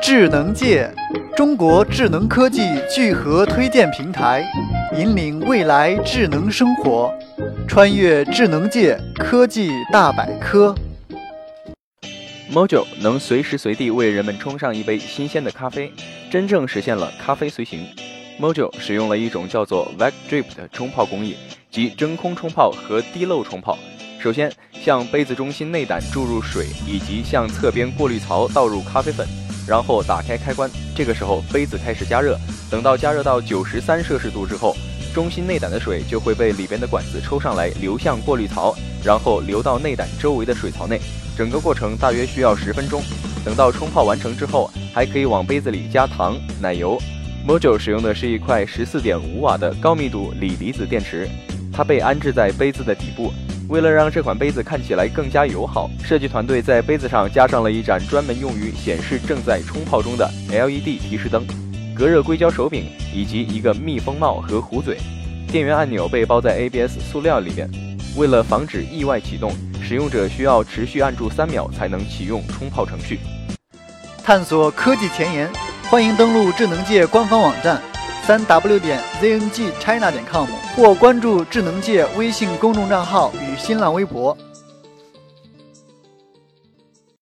智能界，中国智能科技聚合推荐平台，引领未来智能生活，穿越智能界科技大百科。Mojo 能随时随地为人们冲上一杯新鲜的咖啡，真正实现了咖啡随行。Mojo 使用了一种叫做 Vac Drip 的冲泡工艺，即真空冲泡和滴漏冲泡。首先，向杯子中心内胆注入水，以及向侧边过滤槽倒入咖啡粉，然后打开开关。这个时候，杯子开始加热。等到加热到93摄氏度之后，中心内胆的水就会被里边的管子抽上来，流向过滤槽，然后流到内胆周围的水槽内。整个过程大约需要10分钟。等到冲泡完成之后，还可以往杯子里加糖、奶油。Mojo 使用的是一块14.5瓦的高密度锂离子电池，它被安置在杯子的底部。为了让这款杯子看起来更加友好，设计团队在杯子上加上了一盏专门用于显示正在冲泡中的 LED 提示灯、隔热硅胶手柄以及一个密封帽和壶嘴。电源按钮被包在 ABS 塑料里面。为了防止意外启动，使用者需要持续按住3秒才能启用冲泡程序。探索科技前沿，欢迎登录智能界官方网站www.zngchina.com 或关注智能界微信公众账号与新浪微博。